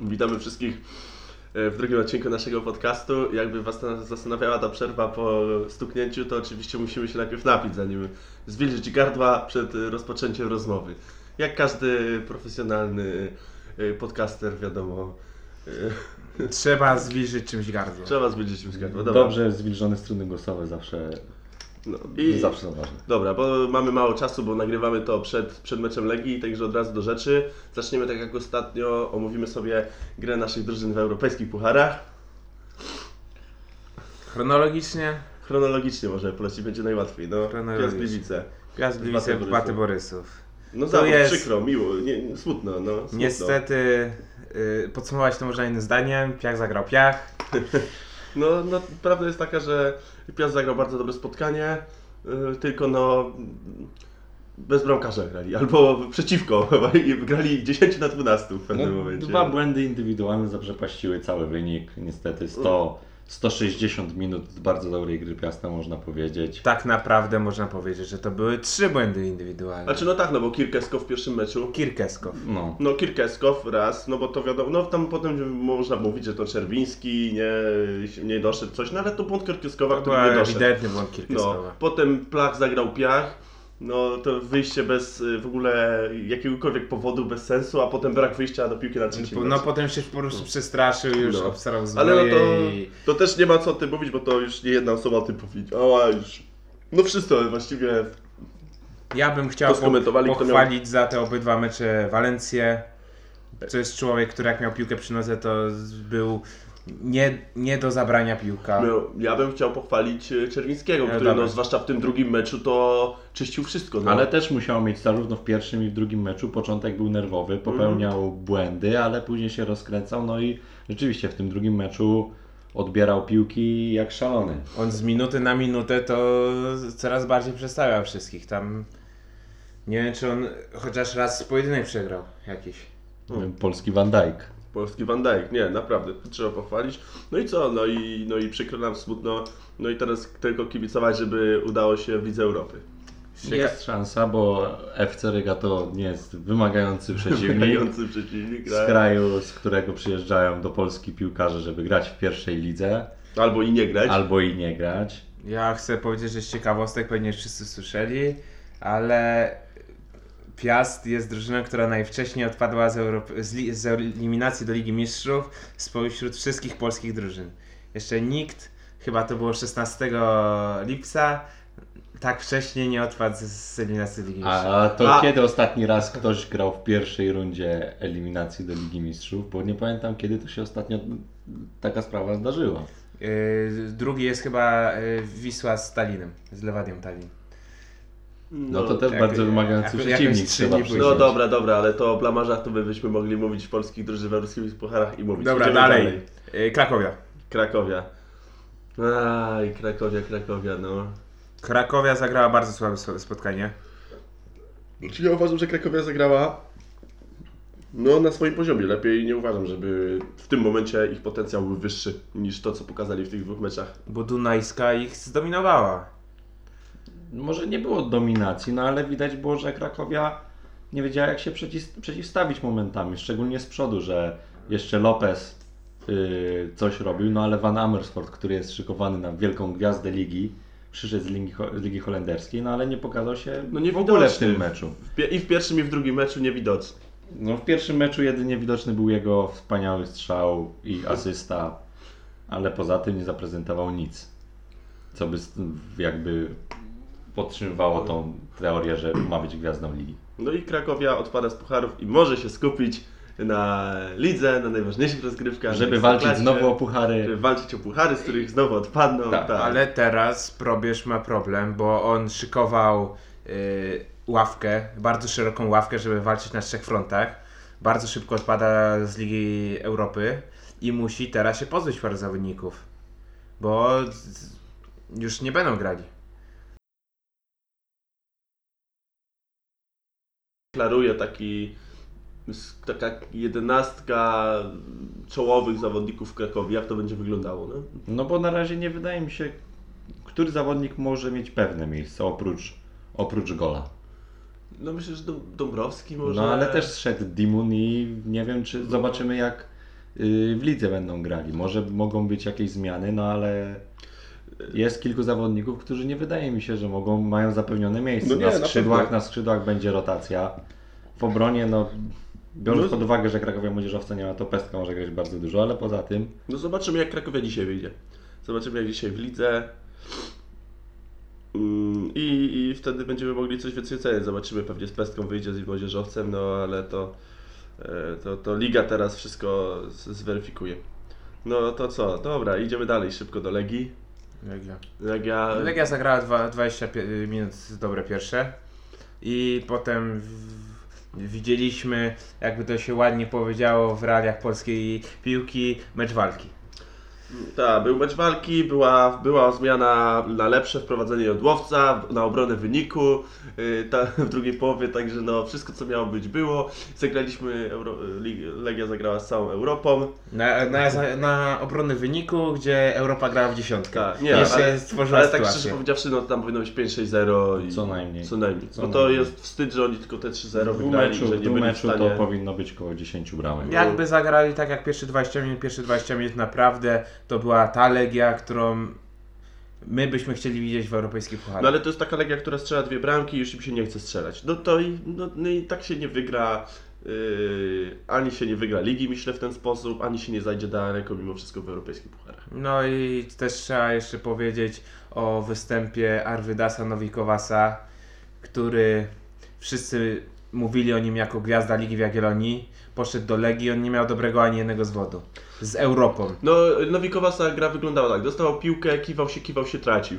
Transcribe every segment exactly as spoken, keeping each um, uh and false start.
Witamy wszystkich w drugim odcinku naszego podcastu. Jakby was zastanawiała ta przerwa po stuknięciu, to oczywiście musimy się najpierw napić, zanim zwilżyć gardła przed rozpoczęciem rozmowy. Jak każdy profesjonalny podcaster, wiadomo... Trzeba zwilżyć czymś gardło. Trzeba zwilżyć czymś gardło, dobra. Dobrze zwilżone struny głosowe zawsze... No i zawsze są ważne. Dobra, bo mamy mało czasu, bo nagrywamy to przed, przed meczem Legii, także od razu do rzeczy. Zaczniemy tak jak ostatnio, omówimy sobie grę naszych drużyn w europejskich pucharach. Chronologicznie? Chronologicznie może polecić, będzie najłatwiej. No, Piast Gliwice. Piast Gliwice, Baty Borysów. No tak, jest... przykro, miło, nie, smutno, no. Smutno. Niestety, yy, podsumować to można innym zdaniem, Piach zagrał Piach. No, no, prawda jest taka, że Piast zagrał bardzo dobre spotkanie, yy, tylko no bez bramkarza grali, albo przeciwko, i grali dziesięć na dwanaście w pewnym no, momencie. Dwa błędy indywidualne zaprzepaściły cały wynik, niestety sto sześćdziesiąt minut bardzo dobrej gry Piasta, można powiedzieć. Tak naprawdę można powiedzieć, że to były trzy błędy indywidualne. Znaczy no tak, no bo Kierkeskov w pierwszym meczu. Kierkeskov. No, no Kierkeskov raz, no bo to wiadomo, no tam potem można mówić, że to Czerwiński nie, nie doszedł coś, no ale to błąd Kierkeskowa, który nie doszedł. Ewidentny błąd Kierkeskowa. No, potem Plach zagrał Piach, no to wyjście bez w ogóle jakiegokolwiek powodu, bez sensu, a potem brak wyjścia do piłki na trzecim. No, no potem się po prostu przestraszył, już no. obstarał zbroję. Ale no to, to też nie ma co o tym mówić, bo to już nie jedna osoba o tym powiedziała już. No wszyscy właściwie. Ja bym chciał pochwalić miał... za te obydwa mecze Walencję. To jest człowiek, który jak miał piłkę przy nodze, to był nie, nie do zabrania piłka. Ja bym chciał pochwalić Czerwińskiego, no, który no, zwłaszcza w tym drugim meczu to czyścił wszystko. No. Ale też musiał mieć zarówno w pierwszym i w drugim meczu, początek był nerwowy, popełniał mm. błędy, ale później się rozkręcał, no i rzeczywiście w tym drugim meczu odbierał piłki jak szalony. On z minuty na minutę to coraz bardziej przestawiał wszystkich. Tam nie wiem, czy on chociaż raz pojedynek przegrał jakiś. Mm. Polski Van Dijk. Polski Van Dijk, nie, naprawdę, trzeba pochwalić. No i co, no i, no i przykro nam, smutno, no i teraz tylko kibicować, żeby udało się w Lidze Europy. Jest szansa, bo F C Ryga to nie jest wymagający przeciwnik, wymagający przeciwnik z kraju, z którego przyjeżdżają do Polski piłkarze, żeby grać w pierwszej lidze. Albo i nie grać. Albo i nie grać. Ja chcę powiedzieć, że z ciekawostek pewnie wszyscy słyszeli, ale... Piast jest drużyną, która najwcześniej odpadła z, Europy, z, li, z eliminacji do Ligi Mistrzów spośród wszystkich polskich drużyn. Jeszcze nikt, chyba to było szesnastego lipca, tak wcześnie nie odpadł z, z eliminacji do Ligi Mistrzów. A to A. kiedy ostatni raz ktoś grał w pierwszej rundzie eliminacji do Ligi Mistrzów? Bo nie pamiętam, kiedy to się ostatnio taka sprawa zdarzyła. Yy, drugi jest chyba yy, Wisła z Tallinem, z Lewadią Tallin. No, no to też jak, bardzo wymagający przeciwnik trzeba przyjąć. No dobra, dobra, ale to o blamarzach to my byśmy mogli mówić w polskich drużyn w europejskich pucharach i mówić. Dobra, dalej. dalej. Krakowia. Krakowia. Aj, Krakowia, Krakowia, no. Krakowia zagrała bardzo słabe spotkanie. Czy ja uważam, że Krakowia zagrała no na swoim poziomie. Lepiej nie uważam, żeby w tym momencie ich potencjał był wyższy niż to, co pokazali w tych dwóch meczach. Bo Dunajska ich zdominowała. Może nie było dominacji, no ale widać było, że Krakowia nie wiedziała jak się przeciw, przeciwstawić momentami, szczególnie z przodu, że jeszcze Lopez yy, coś robił, no ale Van Amersfoort, który jest szykowany na wielką gwiazdę ligi, przyszedł z Ligi, z Ligi Holenderskiej, no ale nie pokazał się no nie w ogóle w tym meczu. W pi- I w pierwszym i w drugim meczu niewidoczny. No w pierwszym meczu jedynie widoczny był jego wspaniały strzał i asysta, ale poza tym nie zaprezentował nic, co by jakby... podtrzymywało tą teorię, że ma być gwiazdą ligi. No i Krakowia odpada z pucharów i może się skupić na lidze, na najważniejszych rozgrywkach. Żeby walczyć znowu o puchary. Żeby walczyć o puchary, z których znowu odpadną. Tak, tak. Ale teraz Probierz ma problem, bo on szykował y, ławkę, bardzo szeroką ławkę, żeby walczyć na trzech frontach. Bardzo szybko odpada z Ligi Europy i musi teraz się pozbyć paru zawodników, bo już nie będą grali. Deklaruje taki, taka jedenastka czołowych zawodników w Krakowie, jak to będzie wyglądało? No? No bo na razie nie wydaje mi się, który zawodnik może mieć pewne miejsce oprócz, oprócz gola. No myślę, że Dąbrowski może. No ale też szedł Dimun i nie wiem, czy zobaczymy jak w lidze będą grali. Może mogą być jakieś zmiany, no ale jest kilku zawodników, którzy nie wydaje mi się, że mogą, mają zapewnione miejsce. No nie, na skrzydłach, na, na skrzydłach będzie rotacja. W obronie, no biorąc no, pod uwagę, że Krakowia Młodzieżowca nie ma, to Pestka może grać bardzo dużo, ale poza tym... No zobaczymy, jak Krakowia dzisiaj wyjdzie. Zobaczymy, jak dzisiaj w lidze. I, i wtedy będziemy mogli coś więcej oceniać. Zobaczymy, pewnie z Pestką wyjdzie, z Młodzieżowcem, no ale to, to, to Liga teraz wszystko zweryfikuje. No to co, dobra, idziemy dalej szybko do Legii. Legia. Legia, Legia zagrała dwa, dwadzieścia minut dobre pierwsze i potem w, widzieliśmy, jakby to się ładnie powiedziało w realiach polskiej piłki, mecz walki. Tak, był mecz walki, była, była zmiana na lepsze, wprowadzenie Jodłowca, na obronę wyniku yy, ta, w drugiej połowie, także no wszystko co miało być było. Zagraliśmy, Euro, Legia zagrała z całą Europą. Na, na, na obronę wyniku, gdzie Europa grała w dziesiątkę. Ta, nie, jeszcze ale, stworzyła ale tak szczerze powiedziawszy, no tam powinno być pięć sześć zero i co najmniej. Co najmniej. Co bo najmniej. To jest wstyd, że oni tylko te trzy zero wygrali, meczu, że nie byli w stanie. To powinno być koło dziesięć bramek. Jakby zagrali tak jak pierwsze dwadzieścia minut, pierwsze dwadzieścia minut naprawdę to była ta Legia, którą my byśmy chcieli widzieć w europejskich pucharach. No ale to jest taka Legia, która strzela dwie bramki i już im się nie chce strzelać. No to i, no, no i tak się nie wygra, yy, ani się nie wygra Ligi, myślę, w ten sposób, ani się nie zajdzie daleko mimo wszystko w europejskich pucharach. No i też trzeba jeszcze powiedzieć o występie Arwydasa Nowikowasa, który wszyscy mówili o nim jako gwiazda Ligi w Jagiellonii. Poszedł do Legii, on nie miał dobrego ani jednego zwodu. Z Europą. No, Nowikowasa gra wyglądała tak. Dostał piłkę, kiwał się, kiwał się, tracił.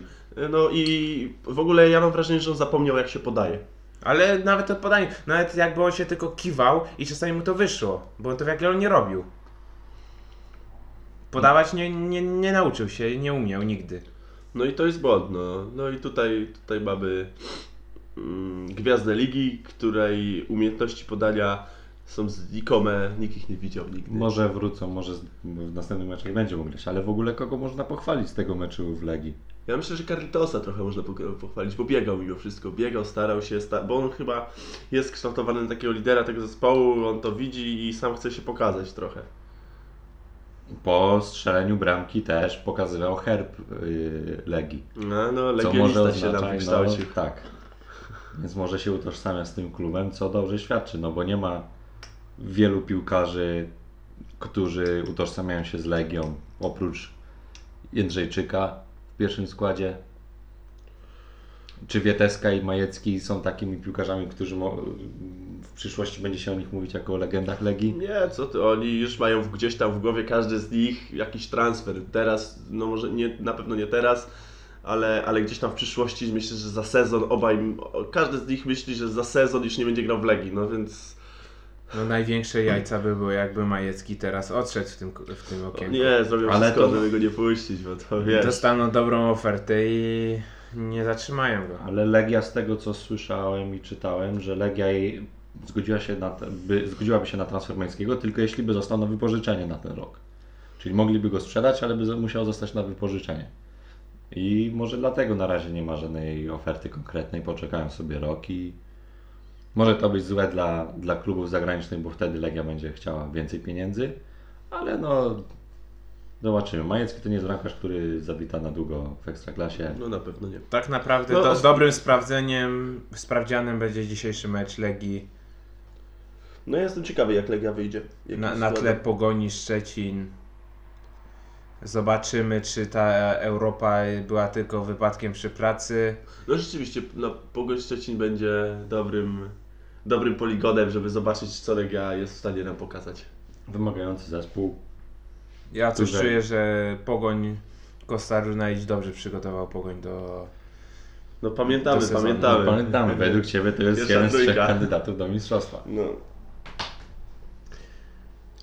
No i w ogóle ja mam wrażenie, że on zapomniał, jak się podaje. Ale nawet to podanie, nawet jakby on się tylko kiwał i czasami mu to wyszło, bo to w Jagiellonii nie robił. Podawać nie, nie, nie nauczył się, nie umiał nigdy. No i to jest błąd, no. No i tutaj, tutaj mamy mm, gwiazdę Ligi, której umiejętności podania są znikome, nikt ich nie widział nigdy. Może wrócą, może w następnym meczach będzie mógł grać, ale w ogóle kogo można pochwalić z tego meczu w Legii? Ja myślę, że Carlitosa trochę można pochwalić, bo biegał mimo wszystko, biegał, starał się, sta- bo on chyba jest kształtowany na takiego lidera tego zespołu, on to widzi i sam chce się pokazać trochę. Po strzeleniu bramki też pokazywał herb yy, Legii. No, no legionista się tam wykształcił. No, tak, więc może się utożsamia z tym klubem, co dobrze świadczy, no bo nie ma wielu piłkarzy, którzy utożsamiają się z Legią, oprócz Jędrzejczyka w pierwszym składzie. Czy Wieteska i Majecki są takimi piłkarzami, którzy mo- w przyszłości będzie się o nich mówić jako o legendach Legii? Nie, co ty, oni już mają gdzieś tam w głowie każdy z nich jakiś transfer. Teraz, no może nie, na pewno nie teraz, ale, ale gdzieś tam w przyszłości myślę, że za sezon obaj, każdy z nich myśli, że za sezon już nie będzie grał w Legii, no więc... No największe jajca by było, jakby Majecki teraz odszedł w tym, w tym okienku. Nie, zrobią ale wszystko, żeby go nie puścić, bo to wiesz. Dostaną dobrą ofertę i nie zatrzymają go. Ale Legia, z tego co słyszałem i czytałem, że Legia jej zgodziła się na, by, zgodziłaby się na transfer Majeckiego, tylko jeśli by został na wypożyczenie na ten rok. Czyli mogliby go sprzedać, ale by musiał zostać na wypożyczenie. I może dlatego na razie nie ma żadnej oferty konkretnej, poczekają sobie rok i... Może to być złe dla, dla klubów zagranicznych, bo wtedy Legia będzie chciała więcej pieniędzy, ale no zobaczymy. Majecki to nie jest bramkarz, który zawita na długo w Ekstraklasie. No na pewno nie. Tak naprawdę no, to z dobrym sprawdzeniem, sprawdzianem będzie dzisiejszy mecz Legii. No ja jestem ciekawy, jak Legia wyjdzie. Na, na tle Pogoni Szczecin. Zobaczymy, czy ta Europa była tylko wypadkiem przy pracy. No rzeczywiście, no, Pogoń Szczecin będzie dobrym, dobrym poligonem, żeby zobaczyć, co Legia jest w stanie nam pokazać. Wymagający zespół. Ja coś czuję, że Pogoń Kosta Runaić dobrze przygotował Pogoń do... No pamiętamy, do pamiętamy. No, pamiętamy, według Ciebie to jest jeden z trzech kandydatów do mistrzostwa. No.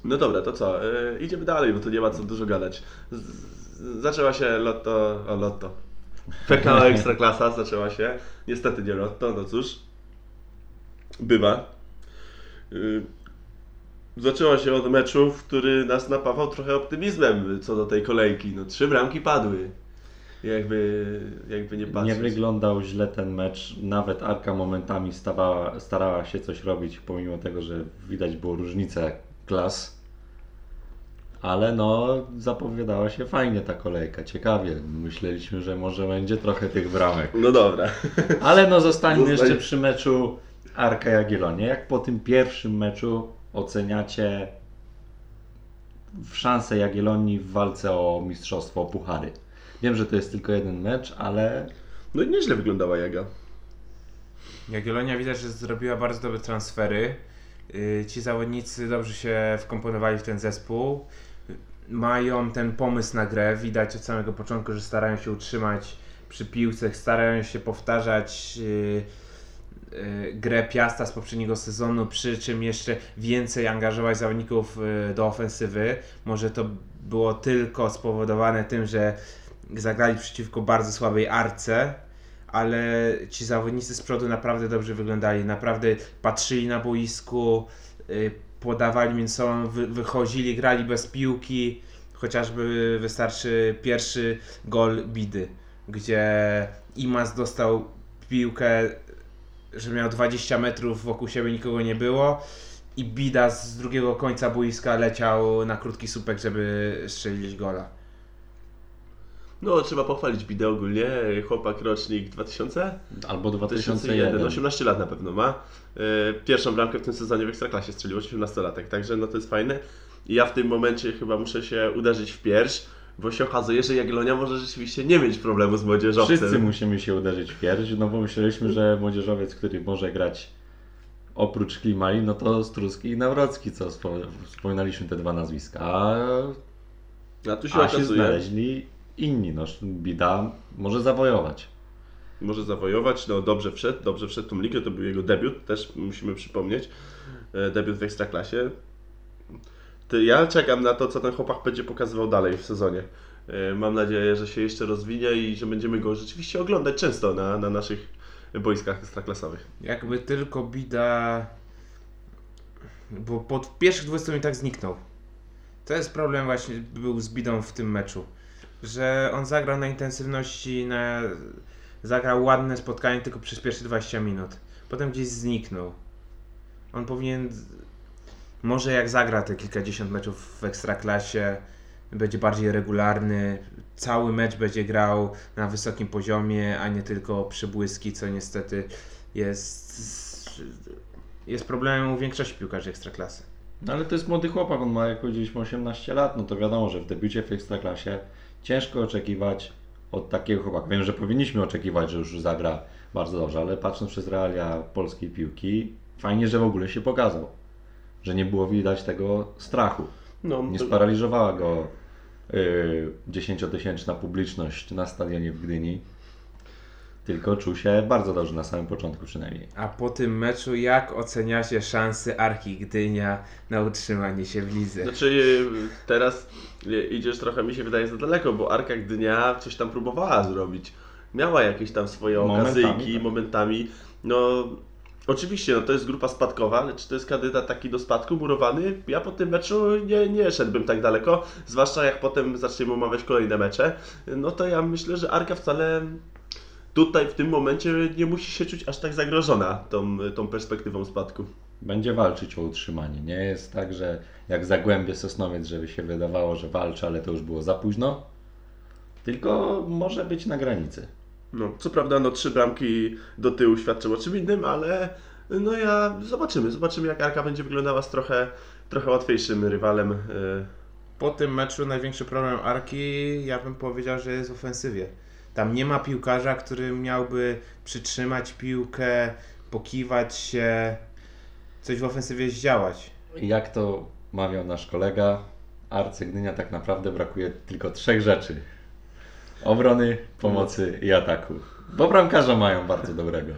No dobra, to co? Yy, idziemy dalej, bo tu nie ma co dużo gadać. Z- z- zaczęła się Lotto... O, Lotto. P K O Ekstraklasa zaczęła się. Niestety nie Lotto, no cóż. Bywa. Yy, zaczęła się od meczu, który nas napawał trochę optymizmem co do tej kolejki. No trzy bramki padły. Jakby, jakby nie patrzeć. Nie wyglądał źle ten mecz. Nawet Arka momentami stawała, starała się coś robić, pomimo tego, że widać było różnicę klas. ale no zapowiadała się fajnie ta kolejka, ciekawie. Myśleliśmy, że może będzie trochę tych bramek. No dobra. Ale no zostańmy jeszcze przy meczu Arka Jagiellonia. Jak po tym pierwszym meczu oceniacie szansę Jagiellonii w walce o mistrzostwo, o puchary? Wiem, że to jest tylko jeden mecz, ale... No i nieźle wyglądała Jaga. Jagiellonia widać, że zrobiła bardzo dobre transfery. Ci zawodnicy dobrze się wkomponowali w ten zespół. Mają ten pomysł na grę. Widać od samego początku, że starają się utrzymać przy piłce, starają się powtarzać grę Piasta z poprzedniego sezonu, przy czym jeszcze więcej angażować zawodników do ofensywy. Może to było tylko spowodowane tym, że zagrali przeciwko bardzo słabej Arce, ale ci zawodnicy z przodu naprawdę dobrze wyglądali, naprawdę patrzyli na boisku, podawali między sobą, wychodzili, grali bez piłki. Chociażby wystarczy pierwszy gol Bidy, gdzie Imas dostał piłkę, że miał dwadzieścia metrów, wokół siebie nikogo nie było i Bida z drugiego końca boiska leciał na krótki słupek, żeby strzelić gola. No, trzeba pochwalić Bidę ogólnie, chłopak rocznik dwa tysiące? Albo dwa tysiące jeden. osiemnaście lat na pewno ma. Pierwszą bramkę w tym sezonie w Ekstraklasie strzelił osiemnastolatek, także no to jest fajne. I ja w tym momencie chyba muszę się uderzyć w pierś, bo się okazuje, że Jagiellonia może rzeczywiście nie mieć problemu z młodzieżowcem. Wszyscy musimy się uderzyć w pierś, no bo myśleliśmy, że młodzieżowiec, który może grać oprócz Klimali, no to Struski i Nawrocki, co wspominaliśmy te dwa nazwiska. A, A tu się, A się znaleźli inni, no Bida może zawojować. Może zawojować, no dobrze wszedł, dobrze wszedł tą ligę, to był jego debiut, też musimy przypomnieć, debiut w Ekstraklasie. Ja czekam na to, co ten chłopak będzie pokazywał dalej w sezonie. Mam nadzieję, że się jeszcze rozwinie i że będziemy go rzeczywiście oglądać często na, na naszych boiskach ekstraklasowych. Jakby tylko Bida, bo po pierwszych dwudziestu minutach zniknął. To jest problem właśnie, był z Bidą w tym meczu. Że on zagrał na intensywności, na... zagrał ładne spotkanie tylko przez pierwsze dwadzieścia minut. Potem gdzieś zniknął. On powinien... Może jak zagra te kilkadziesiąt meczów w Ekstraklasie, będzie bardziej regularny, cały mecz będzie grał na wysokim poziomie, a nie tylko przybłyski, co niestety jest, jest problemem u większości piłkarzy Ekstraklasy. No ale to jest młody chłopak, on ma, jak powiedzieliśmy, osiemnaście lat, no to wiadomo, że w debiucie w Ekstraklasie ciężko oczekiwać od takiego chłopaka. Wiem, że powinniśmy oczekiwać, że już zagra bardzo dobrze, ale patrząc przez realia polskiej piłki, fajnie, że w ogóle się pokazał. Że nie było widać tego strachu. No, nie sparaliżowała go dziesięciotysięczna yy, publiczność na stadionie w Gdyni, tylko czuł się bardzo dobrze, na samym początku przynajmniej. A po tym meczu jak oceniacie szanse Arki Gdynia na utrzymanie się w lidze? Znaczy teraz idziesz trochę, mi się wydaje, za daleko, bo Arka Gdynia coś tam próbowała zrobić. Miała jakieś tam swoje okazyjki, momentami. Tak. momentami no... Oczywiście, no to jest grupa spadkowa, ale czy to jest kandydat taki do spadku, murowany? Ja po tym meczu nie, nie szedłbym tak daleko, zwłaszcza jak potem zaczniemy omawiać kolejne mecze. No to ja myślę, że Arka wcale tutaj w tym momencie nie musi się czuć aż tak zagrożona tą, tą perspektywą spadku. Będzie walczyć o utrzymanie. Nie jest tak, że jak Zagłębie Sosnowiec, żeby się wydawało, że walczy, ale to już było za późno, tylko może być na granicy. No, co prawda, no trzy bramki do tyłu świadczą o czym innym, ale no ja zobaczymy, zobaczymy jak Arka będzie wyglądała z trochę, trochę łatwiejszym rywalem. Po tym meczu największy problem Arki, ja bym powiedział, że jest w ofensywie. Tam nie ma piłkarza, który miałby przytrzymać piłkę, pokiwać się, coś w ofensywie zdziałać. Jak to mawiał nasz kolega, Arce Gdynia tak naprawdę brakuje tylko trzech rzeczy. Obrony, pomocy i ataku. Bo bramkarza mają bardzo dobrego.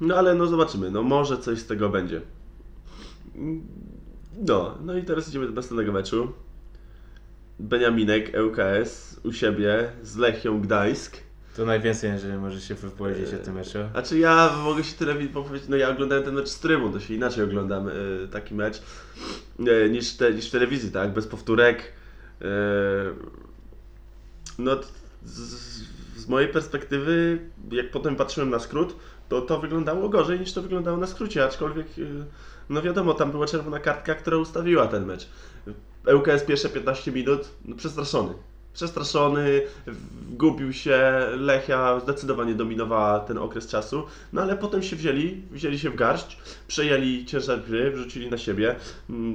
No ale no zobaczymy, no może coś z tego będzie. No, no i teraz idziemy do następnego meczu. Beniaminek, ŁKS u siebie z Lechią Gdańsk. To najwięcej, jeżeli możesz się wypowiedzieć o tym meczu. A czy ja mogę się tyle powiedzieć, no ja oglądałem ten mecz z trybun, to się inaczej oglądam taki mecz niż, te, niż w telewizji, tak? Bez powtórek. No, z, z, z mojej perspektywy, jak potem patrzyłem na skrót, to to wyglądało gorzej niż to wyglądało na skrócie, aczkolwiek no wiadomo, tam była czerwona kartka, która ustawiła ten mecz. ŁKS pierwsze piętnaście minut, no przestraszony. Przestraszony, gubił się, Lechia zdecydowanie dominowała ten okres czasu, no ale potem się wzięli, wzięli się w garść, przejęli ciężar gry, wrzucili na siebie,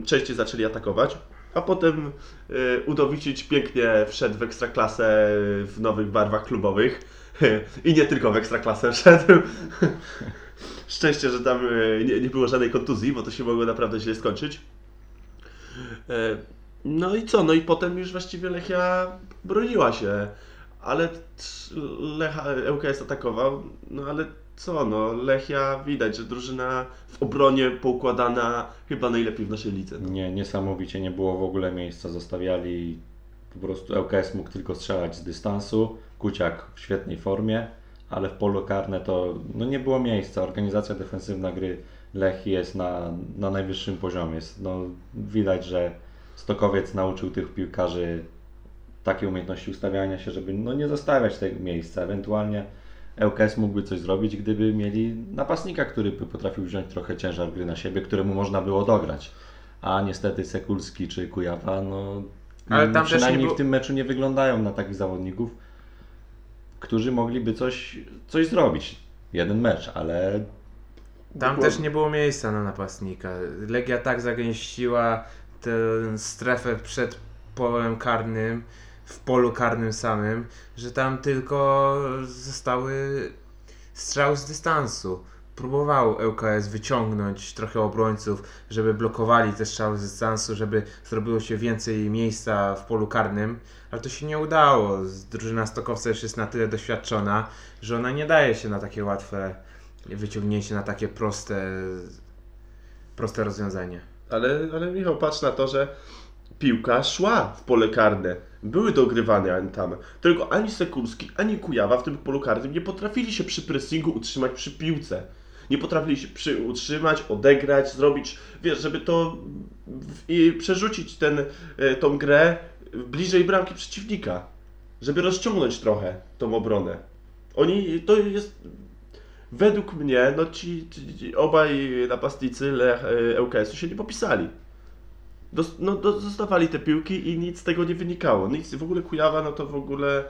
częściej zaczęli atakować, a potem y, Udowicić pięknie wszedł w Ekstraklasę w nowych barwach klubowych i nie tylko w Ekstraklasę wszedł. Szczęście, że tam nie, nie było żadnej kontuzji, bo to się mogło naprawdę źle skończyć. Y, No i co? No i potem już właściwie Lechia broniła się, ale Lecha, ŁKS atakował, no ale co? No Lechia, widać, że drużyna w obronie poukładana chyba najlepiej w naszej lidze. No. Nie, niesamowicie, nie było w ogóle miejsca, zostawiali, po prostu ŁKS mógł tylko strzelać z dystansu, Kuciak w świetnej formie, ale w polu karne to no nie było miejsca, organizacja defensywna gry Lechii jest na, na najwyższym poziomie, no widać, że Stokowiec nauczył tych piłkarzy takiej umiejętności ustawiania się, żeby no, nie zostawiać tego miejsca. Ewentualnie ŁKS mógłby coś zrobić, gdyby mieli napastnika, który by potrafił wziąć trochę ciężar gry na siebie, któremu można było dograć. A niestety Sekulski czy Kujawa, no, ale tam przynajmniej też nie było... w tym meczu nie wyglądają na takich zawodników, którzy mogliby coś, coś zrobić. Jeden mecz, ale... Tam było... też nie było miejsca na napastnika. Legia tak zagęściła tę strefę przed polem karnym, w polu karnym samym, że tam tylko zostały strzał z dystansu. Próbował ŁKS wyciągnąć trochę obrońców, żeby blokowali te strzały z dystansu, żeby zrobiło się więcej miejsca w polu karnym, ale to się nie udało. Drużyna Stokowca już jest na tyle doświadczona, że ona nie daje się na takie łatwe wyciągnięcie, na takie proste, proste rozwiązanie. Ale, ale Michał, patrz na to, że piłka szła w pole karne. Były dogrywane tam. Tylko ani Sekulski, ani Kujawa w tym polu karnym nie potrafili się przy pressingu utrzymać przy piłce. Nie potrafili się przy utrzymać, odegrać, zrobić, wiesz, żeby to i przerzucić ten, tą grę bliżej bramki przeciwnika. Żeby rozciągnąć trochę tą obronę. Oni, to jest... Według mnie, no ci, ci, ci obaj napastnicy ŁKS-u się nie popisali. Dos, no, dostawali te piłki i nic z tego nie wynikało. Nic, w ogóle Kujawa, no to w ogóle,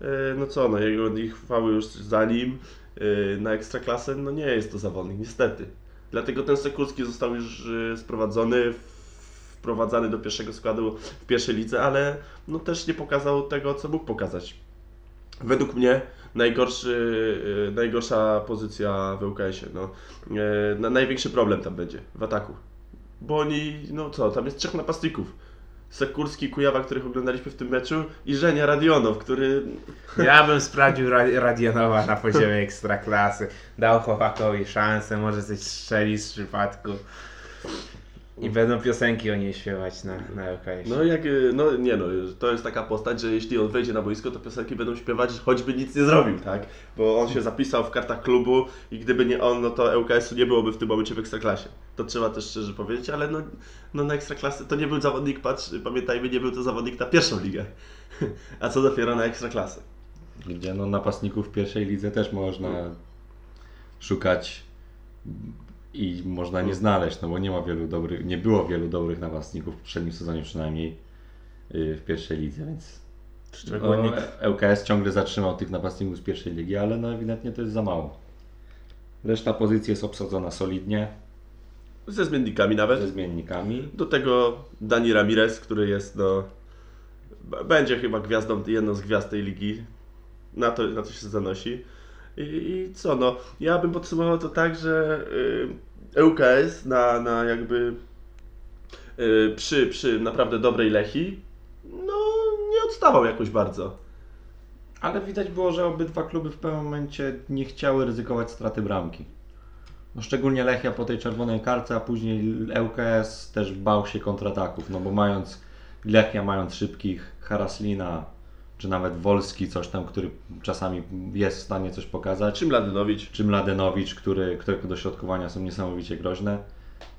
yy, no co, no jego chwały już za nim yy, na Ekstraklasę, no nie jest to zawodnik, niestety. Dlatego ten Sekulski został już yy, sprowadzony, wprowadzany do pierwszego składu w pierwszej lidze, ale no też nie pokazał tego, co mógł pokazać. Według mnie najgorszy, najgorsza pozycja w ŁKS-ie. No. E, największy problem tam będzie w ataku. Bo oni, no co, tam jest trzech napastników. Sekulski, Kujawa, których oglądaliśmy w tym meczu i Żenia Radionow, który... Ja bym sprawdził ra- Radionowa na poziomie Ekstraklasy. Dał chłopakowi szansę, może coś strzelić z przypadku. I będą piosenki o niej śpiewać na, na ŁKS. No jak, no nie no, to jest taka postać, że jeśli on wejdzie na boisko, to piosenki będą śpiewać, choćby nic nie zrobił, tak? Bo on się zapisał w kartach klubu i gdyby nie on, no to ŁKS-u nie byłoby w tym momencie w Ekstraklasie. To trzeba też szczerze powiedzieć, ale no, no na Ekstraklasy to nie był zawodnik, patrz, pamiętajmy, nie był to zawodnik na pierwszą ligę. A co dopiero na Ekstraklasy. Gdzie no napastników w pierwszej lidze też można hmm. szukać... I można nie znaleźć, no bo nie ma wielu dobrych, nie było wielu dobrych napastników w poprzednim sezonie przynajmniej w pierwszej lidze, więc no, ŁKS ciągle zatrzymał tych napastników z pierwszej ligi, ale no ewidentnie to jest za mało. Reszta pozycji jest obsadzona solidnie. Ze zmiennikami nawet. Ze zmiennikami. Do tego Dani Ramirez, który jest no, będzie chyba gwiazdą, jedną z gwiazd tej ligi. Na to, na to się zanosi. I co, no, ja bym podsumował to tak, że ŁKS na, na jakby przy, przy naprawdę dobrej Lechii, no nie odstawał jakoś bardzo. Ale widać było, że obydwa kluby w pewnym momencie nie chciały ryzykować straty bramki. No, szczególnie Lechia po tej czerwonej karce, a później ŁKS też bał się kontrataków, no bo mając Lechia, mając szybkich Haraslina, czy nawet Wolski, coś tam, który czasami jest w stanie coś pokazać. Czy Mładenowicz. Czy Mładenowicz, który, którego dośrodkowania są niesamowicie groźne.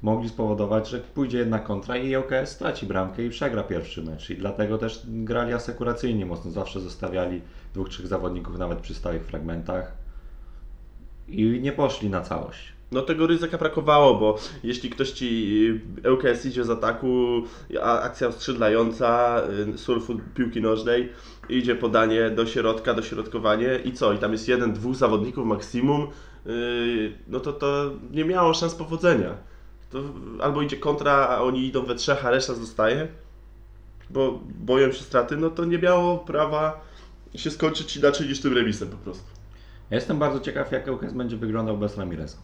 mogli spowodować, że pójdzie jedna kontra i ŁKS straci bramkę i przegra pierwszy mecz. I dlatego też grali asekuracyjnie mocno, zawsze zostawiali dwóch, trzech zawodników nawet przy stałych fragmentach i nie poszli na całość. No tego ryzyka brakowało, bo jeśli ktoś ci ŁKS idzie z ataku, akcja skrzydlająca, surf piłki nożnej, idzie podanie do środka, dośrodkowanie i co? I tam jest jeden, dwóch zawodników maksimum, no to to nie miało szans powodzenia. To albo idzie kontra, a oni idą we trzech, a reszta zostaje, bo boją się straty, no to nie miało prawa się skończyć inaczej niż tym remisem po prostu. Ja jestem bardzo ciekaw, jak ŁKS będzie wyglądał bez Ramireza.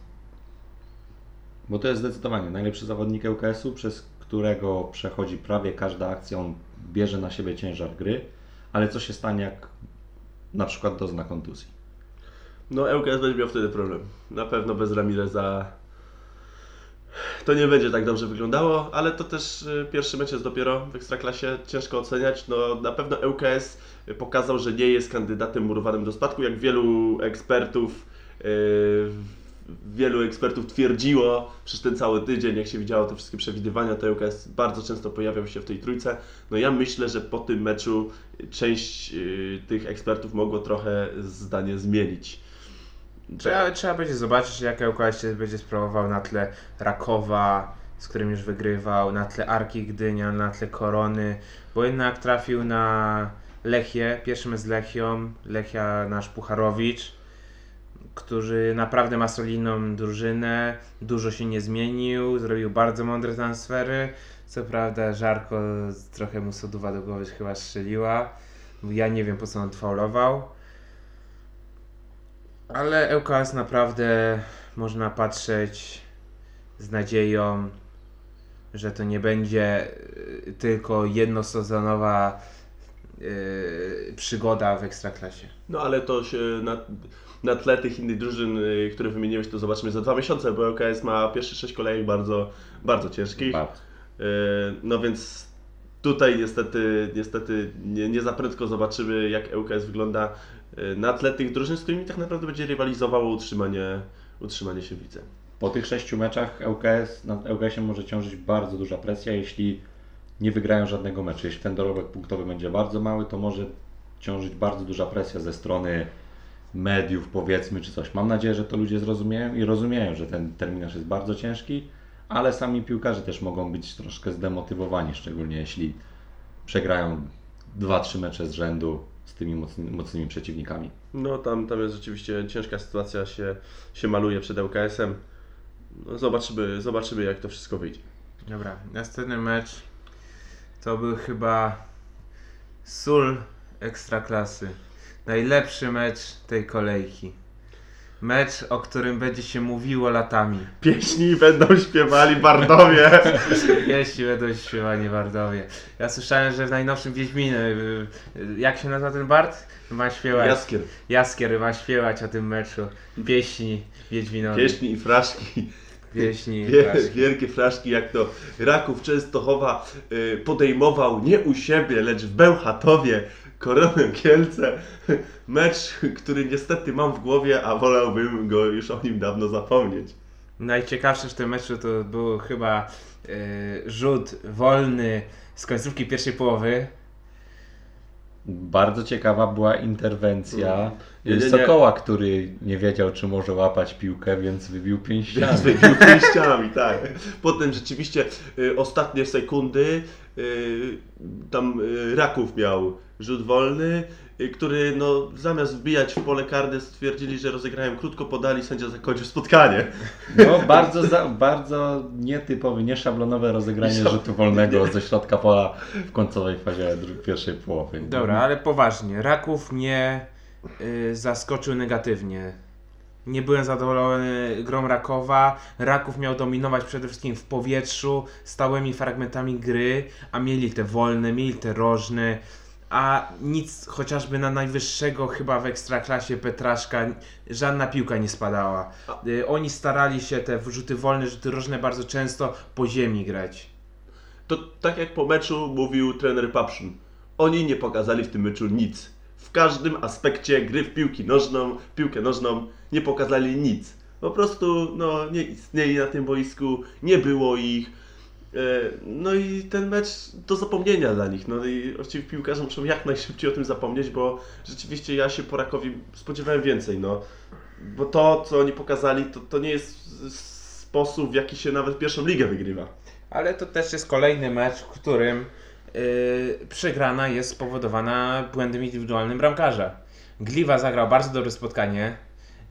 Bo to jest zdecydowanie najlepszy zawodnik ŁKS-u, przez którego przechodzi prawie każda akcja, on bierze na siebie ciężar gry, ale co się stanie, jak na przykład dozna kontuzji? No ŁKS będzie miał wtedy problem. Na pewno bez Ramireza to nie będzie tak dobrze wyglądało, ale to też pierwszy mecz jest dopiero w Ekstraklasie, ciężko oceniać. No, na pewno ŁKS pokazał, że nie jest kandydatem murowanym do spadku, jak wielu ekspertów yy, wielu ekspertów twierdziło przez ten cały tydzień, jak się widziało te wszystkie przewidywania, to ŁKS bardzo często pojawiał się w tej trójce. No ja myślę, że po tym meczu część yy, tych ekspertów mogło trochę zdanie zmienić. Trzeba, trzeba będzie zobaczyć, jak ŁKS się będzie sprawował na tle Rakowa, z którym już wygrywał, na tle Arki Gdynia, na tle Korony, bo jednak trafił na Lechię, pierwszy mecz z Lechią, Lechia nasz Pucharowicz, który naprawdę ma solidną drużynę, dużo się nie zmienił, zrobił bardzo mądre transfery, co prawda Żarko trochę mu soduwa do głowy chyba strzeliła, ja nie wiem po co on faulował. Ale ŁKS naprawdę można patrzeć z nadzieją, że to nie będzie tylko jednosezonowa yy, przygoda w Ekstraklasie. No ale to się na, na tle tych innych drużyn, które wymieniłeś, to zobaczymy za dwa miesiące, bo ŁKS ma pierwsze sześć kolejek bardzo, bardzo ciężkich. Bardzo. Yy, no więc tutaj niestety, niestety nie, nie za prędko zobaczymy, jak ŁKS wygląda na tle tych drużyn, z którymi tak naprawdę będzie rywalizowało utrzymanie, utrzymanie się w lidze. Po tych sześciu meczach ŁKS, nad ŁKS-em może ciążyć bardzo duża presja, jeśli nie wygrają żadnego meczu. Jeśli ten dorobek punktowy będzie bardzo mały, to może ciążyć bardzo duża presja ze strony mediów, powiedzmy, czy coś. Mam nadzieję, że to ludzie zrozumieją i rozumieją, że ten terminarz jest bardzo ciężki, ale sami piłkarze też mogą być troszkę zdemotywowani, szczególnie jeśli przegrają dwa trzy mecze z rzędu z tymi mocny, mocnymi przeciwnikami. No tam, tam jest rzeczywiście ciężka sytuacja, się, się maluje przed ŁKS-em. No, zobaczymy, zobaczymy, jak to wszystko wyjdzie. Dobra, następny mecz to był chyba sól Ekstraklasy. Najlepszy mecz tej kolejki. Mecz, o którym będzie się mówiło latami. Pieśni będą śpiewali bardowie. Pieśni będą śpiewali bardowie. Ja słyszałem, że w najnowszym Wiedźminie, jak się nazywa ten bard? Ma śpiewać. Jaskier. Jaskier ma śpiewać o tym meczu. Pieśni Wiedźminowi. Pieśni i fraszki. Pieśni i fraszki. Wielkie fraszki, jak to Raków Częstochowa podejmował nie u siebie, lecz w Bełchatowie Koronę Kielce, mecz, który niestety mam w głowie, a wolałbym go już o nim dawno zapomnieć. Najciekawsze w tym meczu to był chyba yy, rzut wolny z końcówki pierwszej połowy. Bardzo ciekawa była interwencja nie, nie, Sokoła, nie. który nie wiedział, czy może łapać piłkę, więc wybił pięściami. Wybił pięściami, tak. Potem rzeczywiście y, ostatnie sekundy y, tam y, Raków miał rzut wolny, y, który no, zamiast wbijać w pole karne stwierdzili, że rozegrają krótko, podali, sędzia zakończył spotkanie. No bardzo, za, bardzo nietypowe, nieszablonowe rozegranie rzutu wolnego ze środka pola w końcowej fazie pierwszej połowy. Dobra, ale poważnie, Raków mnie y, zaskoczył negatywnie. Nie byłem zadowolony grą Rakowa. Raków miał dominować przede wszystkim w powietrzu, stałymi fragmentami gry, a mieli te wolne, mieli te rożne. A nic, chociażby na najwyższego chyba w Ekstraklasie Petraszka, żadna piłka nie spadała. Y, oni starali się te rzuty wolne, rzuty rożne bardzo często po ziemi grać. To tak jak po meczu mówił trener Papszyn, oni nie pokazali w tym meczu nic. W każdym aspekcie gry w piłki nożną, piłkę nożną nie pokazali nic. po prostu no, nie istnieli na tym boisku, nie było ich. No i ten mecz do zapomnienia dla nich. No i właściwie piłkarze muszą jak najszybciej o tym zapomnieć, bo rzeczywiście ja się po Rakowie spodziewałem więcej. No. Bo to, co oni pokazali, to, to nie jest sposób, w jaki się nawet pierwszą ligę wygrywa. Ale to też jest kolejny mecz, w którym Yy, przegrana jest spowodowana błędem indywidualnym bramkarza. Gliwa zagrał bardzo dobre spotkanie,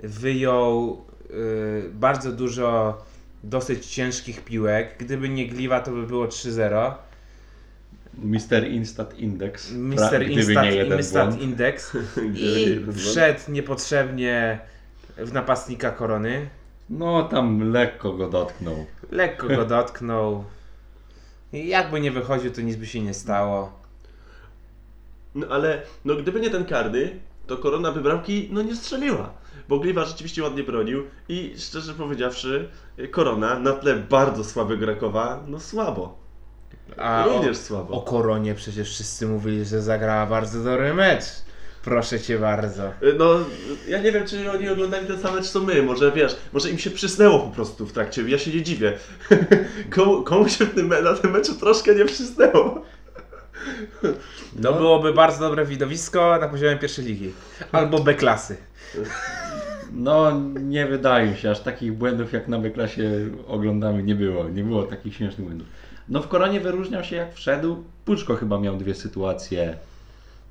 wyjął yy, bardzo dużo dosyć ciężkich piłek. Gdyby nie Gliwa, to by było trzy zero. mister Instat Index. mister Instat, Instat Index. I wszedł niepotrzebnie w napastnika Korony. No tam lekko go dotknął. Lekko go dotknął. Jakby nie wychodził, to nic by się nie stało. No ale, no gdyby nie ten karny, to Korona by bramki no nie strzeliła. Bo Gliwa rzeczywiście ładnie bronił i szczerze powiedziawszy, Korona na tle bardzo słabego Rakowa, no słabo. A również o, słabo. O Koronie przecież wszyscy mówili, że zagrała bardzo dobry mecz. Proszę cię bardzo. No, ja nie wiem, czy oni oglądali ten sam mecz co my. Może wiesz, może im się przysnęło po prostu w trakcie. Ja się nie dziwię. Komu, komu się w tym, na tym meczu troszkę nie przysnęło? No, byłoby bardzo dobre widowisko na poziomie pierwszej ligi. Albo B klasy. No, nie wydaje mi się. Aż takich błędów jak na B klasie oglądamy nie było. Nie było takich śmiesznych błędów. No, w Koronie wyróżniał się jak wszedł. Puczko chyba miał dwie sytuacje.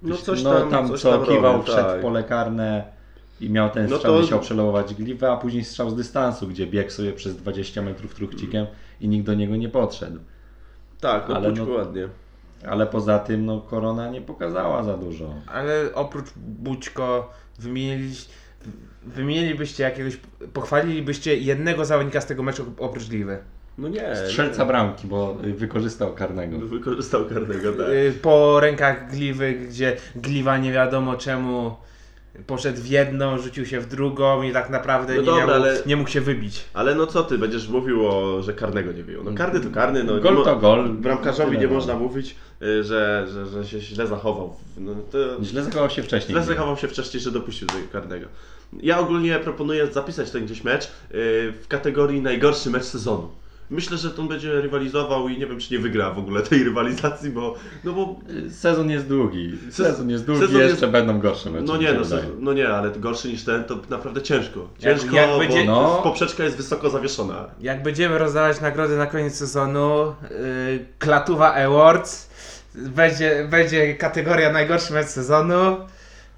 No coś tam, no, tam coś co tam kiwał, robię, wszedł tak. Pole karne i miał ten strzał, no to musiał przelowować Gliwę, a później strzał z dystansu, gdzie biegł sobie przez dwadzieścia metrów truchcikiem i nikt do niego nie podszedł. Tak, no, ale, no ładnie. Ale poza tym no, Korona nie pokazała za dużo. Ale oprócz Bućko wymienili, wymienilibyście jakiegoś, pochwalilibyście jednego zawodnika z tego meczu oprócz Gliwy? No nie. Strzelca nie. Bramki, bo wykorzystał karnego. Wykorzystał karnego, tak. Po rękach Gliwy, gdzie Gliwa nie wiadomo czemu poszedł w jedną, rzucił się w drugą i tak naprawdę no nie, dobra, miał, ale nie mógł się wybić. Ale no co ty, będziesz mówił, o, że karnego nie wyjął. No karny to karny. No, gol to gol. Bramkarzowi nie można mówić, że, że, że się źle zachował. No to źle zachował się wcześniej. Źle zachował się wcześniej, że dopuścił do karnego. Ja ogólnie proponuję zapisać ten gdzieś mecz w kategorii najgorszy mecz sezonu. Myślę, że to on będzie rywalizował i nie wiem, czy nie wygra w ogóle tej rywalizacji, bo no bo sezon jest długi. Sezon jest długi, sezon jeszcze jest... będą gorsze mecze. No nie, no, sezon, no nie, ale gorszy niż ten to naprawdę ciężko. Ciężko, jak, jak będzie, bo no, poprzeczka jest wysoko zawieszona. Jak będziemy rozdawać nagrody na koniec sezonu, yy, Klatuwa Awards, będzie, będzie kategoria najgorszy mecz sezonu.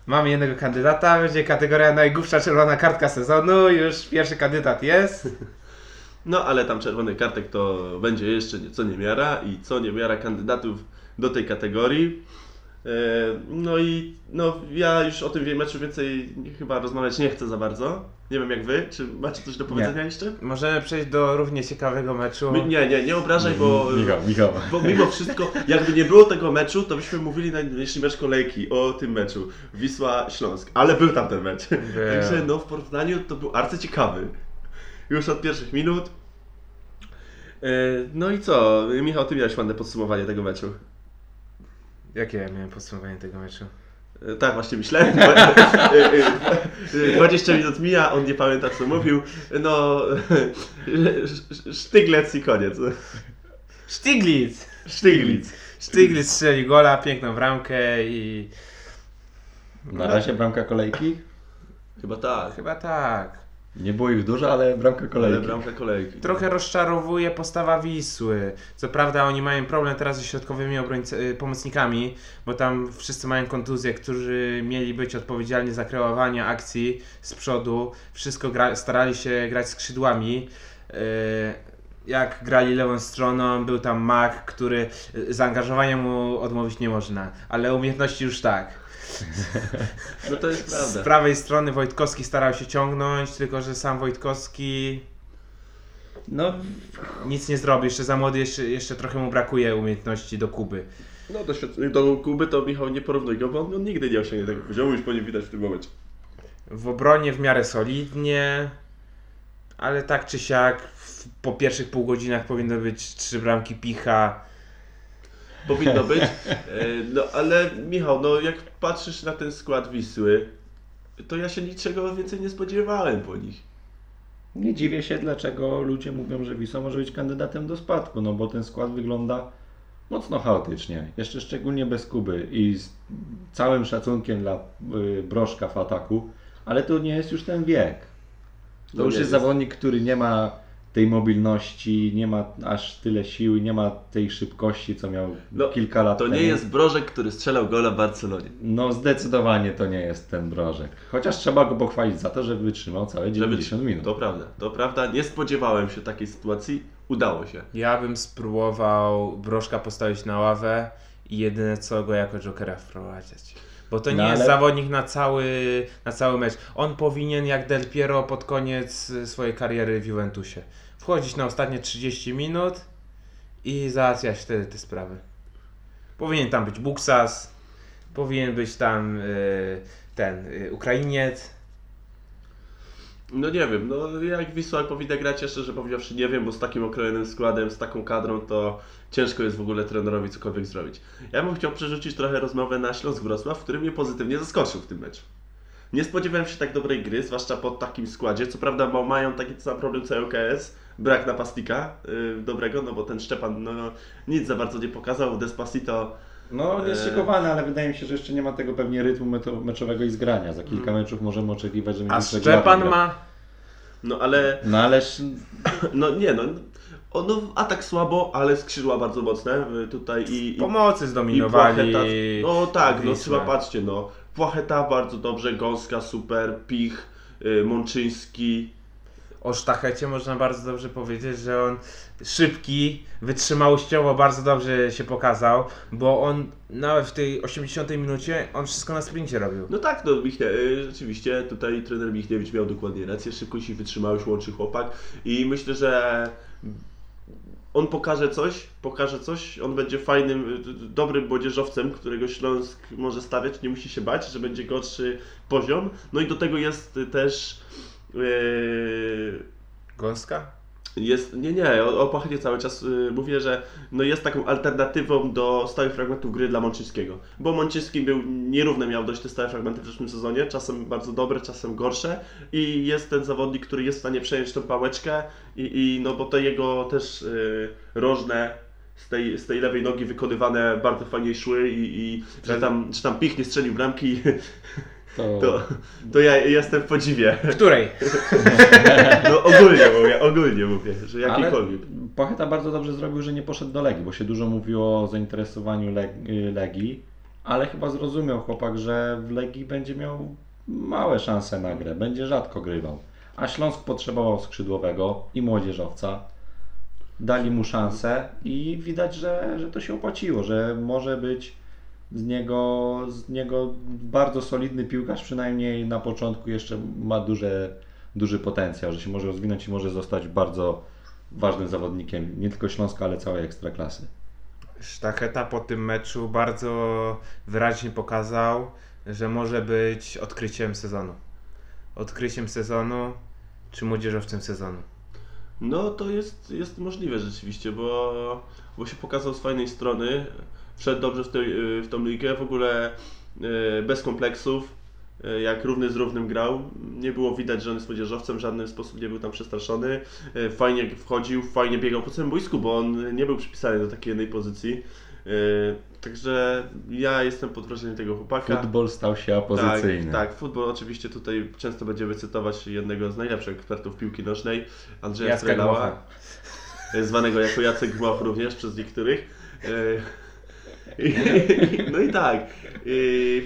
Mamy jednego kandydata, będzie kategoria najgłupsza czerwona kartka sezonu, już pierwszy kandydat jest. No ale tam czerwonych kartek to będzie jeszcze co niemiara i co niemiara kandydatów do tej kategorii. No i no, ja już o tym wiem, meczu więcej chyba rozmawiać nie chcę za bardzo. Nie wiem jak wy, czy macie coś do powiedzenia nie. jeszcze? Możemy przejść do równie ciekawego meczu. My, nie, nie, nie obrażaj, bo, Michał, Michał. bo mimo wszystko, jakby nie było tego meczu, to byśmy mówili najmniejszy mecz kolejki o tym meczu. Wisła-Śląsk, ale był tam ten mecz. Yeah. Także no w porównaniu to był arcyciekawy. Już od pierwszych minut. No i co? Michał, ty miałeś ładne podsumowanie tego meczu. Jakie ja miałem podsumowanie tego meczu? Tak, właśnie myślałem. dwadzieścia minut mija, on nie pamięta co mówił. No, Sztyglec i koniec. Sztyglic! Sztyglic! Sztyglic strzelił gola, piękną bramkę i... Na razie bramka kolejki? Chyba tak. Chyba tak. Nie było ich dużo, ale bramka kolejki. Ale bramka kolejki. Trochę rozczarowuje postawa Wisły. Co prawda oni mają problem teraz ze środkowymi obrońcy, pomocnikami, bo tam wszyscy mają kontuzje, którzy mieli być odpowiedzialni za kreowanie akcji z przodu. Wszystko gra, starali się grać skrzydłami. Jak grali lewą stroną, był tam Mak, który zaangażowania mu odmówić nie można, ale umiejętności już tak. No to jest prawda. Z prawej strony Wojtkowski starał się ciągnąć, tylko że sam Wojtkowski no nic nie zrobi, jeszcze za młody, jeszcze, jeszcze trochę mu brakuje umiejętności do Kuby. No do, do Kuby to Michał nie porównuj go, bo on, on nigdy nie osiągnie tego poziomu, już po nim widać w tym momencie. W obronie w miarę solidnie, ale tak czy siak w, po pierwszych pół godzinach powinno być trzy bramki Picha. Powinno być, no ale Michał, no jak patrzysz na ten skład Wisły, to ja się niczego więcej nie spodziewałem po nich. nie dziwię się, dlaczego ludzie mówią, że Wisła może być kandydatem do spadku, no bo ten skład wygląda mocno chaotycznie, jeszcze szczególnie bez Kuby i z całym szacunkiem dla y, Brożka w ataku, ale to nie jest już ten wiek. To no już jest, jest zawodnik, który nie ma tej mobilności, nie ma aż tyle siły, nie ma tej szybkości, co miał no, kilka lat to temu. To nie jest Brożek, który strzelał gola w Barcelonie. No zdecydowanie to nie jest ten Brożek. Chociaż trzeba go pochwalić za to, że wytrzymał całe dziewięćdziesiąt minut. To prawda, to prawda. Nie spodziewałem się takiej sytuacji. Udało się. Ja bym spróbował Brożka postawić na ławę i jedyne co go jako jokera wprowadzać. Bo to nie no, ale... jest zawodnik na cały, na cały mecz. On powinien jak Del Piero pod koniec swojej kariery w Juventusie wchodzić na ostatnie trzydzieści minut i załatwiać wtedy te sprawy. Powinien tam być Buksas, powinien być tam y, ten y, Ukrainiec. No nie wiem, no jak Wisła powinna grać, jeszcze że powiedziawszy nie wiem, bo z takim okrojonym składem, z taką kadrą to ciężko jest w ogóle trenerowi cokolwiek zrobić. Ja bym chciał przerzucić trochę rozmowę na Śląsk Wrocław, który mnie pozytywnie zaskoczył w tym meczu. Nie spodziewałem się tak dobrej gry, zwłaszcza pod takim składzie, co prawda bo mają taki sam problem co ŁKS, brak napastnika yy, dobrego, no bo ten Szczepan no, nic za bardzo nie pokazał, Despacito... No jest szykowany, ale wydaje mi się, że jeszcze nie ma tego pewnie rytmu meczowego i zgrania. Za kilka meczów możemy oczekiwać, że... A Szczepan ma... No ale... No ależ... No nie no, no atak słabo, ale skrzydła bardzo mocne tutaj i... Pomocy zdominowali. I Pacheta, no tak, no trzeba patrzcie no. Pacheta bardzo dobrze, Gąska super, Pich, Mączyński... O Sztachecie można bardzo dobrze powiedzieć, że on szybki, wytrzymałościowo bardzo dobrze się pokazał, bo on nawet w tej osiemdziesiątej minucie on wszystko na sprincie robił. No tak, no Michnie, rzeczywiście tutaj trener Michniewicz miał dokładnie rację, szybkość i wytrzymałość łączy chłopak i myślę, że on pokaże coś, pokaże coś, on będzie fajnym, dobrym młodzieżowcem, którego Śląsk może stawiać, nie musi się bać, że będzie gorszy poziom, no i do tego jest też... Yy... Gąska? Jest, nie, nie, o, o Pachecie cały czas yy, mówię, że no jest taką alternatywą do stałych fragmentów gry dla Mączyńskiego. Bo Mączyński był nierówny, miał dość te stałe fragmenty w zeszłym sezonie, czasem bardzo dobre, czasem gorsze i jest ten zawodnik, który jest w stanie przejąć tą pałeczkę i, i no bo to jego też yy, rożne z tej, z tej lewej nogi wykonywane bardzo fajnie szły i, i że tam, czy tam Pich nie strzelił bramki. To... To, to ja jestem w podziwie. Której? No ogólnie mówię, ogólnie mówię, że jakiejkolwiek. Pacheta bardzo dobrze zrobił, że nie poszedł do Legii, bo się dużo mówiło o zainteresowaniu Leg- Legii, ale chyba zrozumiał chłopak, że w Legii będzie miał małe szanse na grę, będzie rzadko grywał. A Śląsk potrzebował skrzydłowego i młodzieżowca, dali mu szansę i widać, że, że to się opłaciło, że może być... Z niego, z niego bardzo solidny piłkarz, przynajmniej na początku jeszcze ma duże, duży potencjał, że się może rozwinąć i może zostać bardzo ważnym zawodnikiem, nie tylko Śląska, ale całej Ekstraklasy. Sztacheta po tym meczu bardzo wyraźnie pokazał, że może być odkryciem sezonu. Odkryciem sezonu czy młodzieżowcem sezonu. No to jest, jest możliwe rzeczywiście, bo, bo się pokazał z fajnej strony. Wszedł dobrze w, tej, w tą ligę, w ogóle bez kompleksów, jak równy z równym grał. Nie było widać, że on jest młodzieżowcem, w żaden sposób nie był tam przestraszony. Fajnie wchodził, fajnie biegał po całym boisku, bo on nie był przypisany do takiej jednej pozycji. Także ja jestem pod wrażeniem tego chłopaka. Futbol stał się opozycyjny. Tak, tak, futbol oczywiście tutaj często będziemy cytować jednego z najlepszych ekspertów piłki nożnej, Andrzeja Strelała, zwanego jako Jacek Gmoch również przez niektórych. No i tak,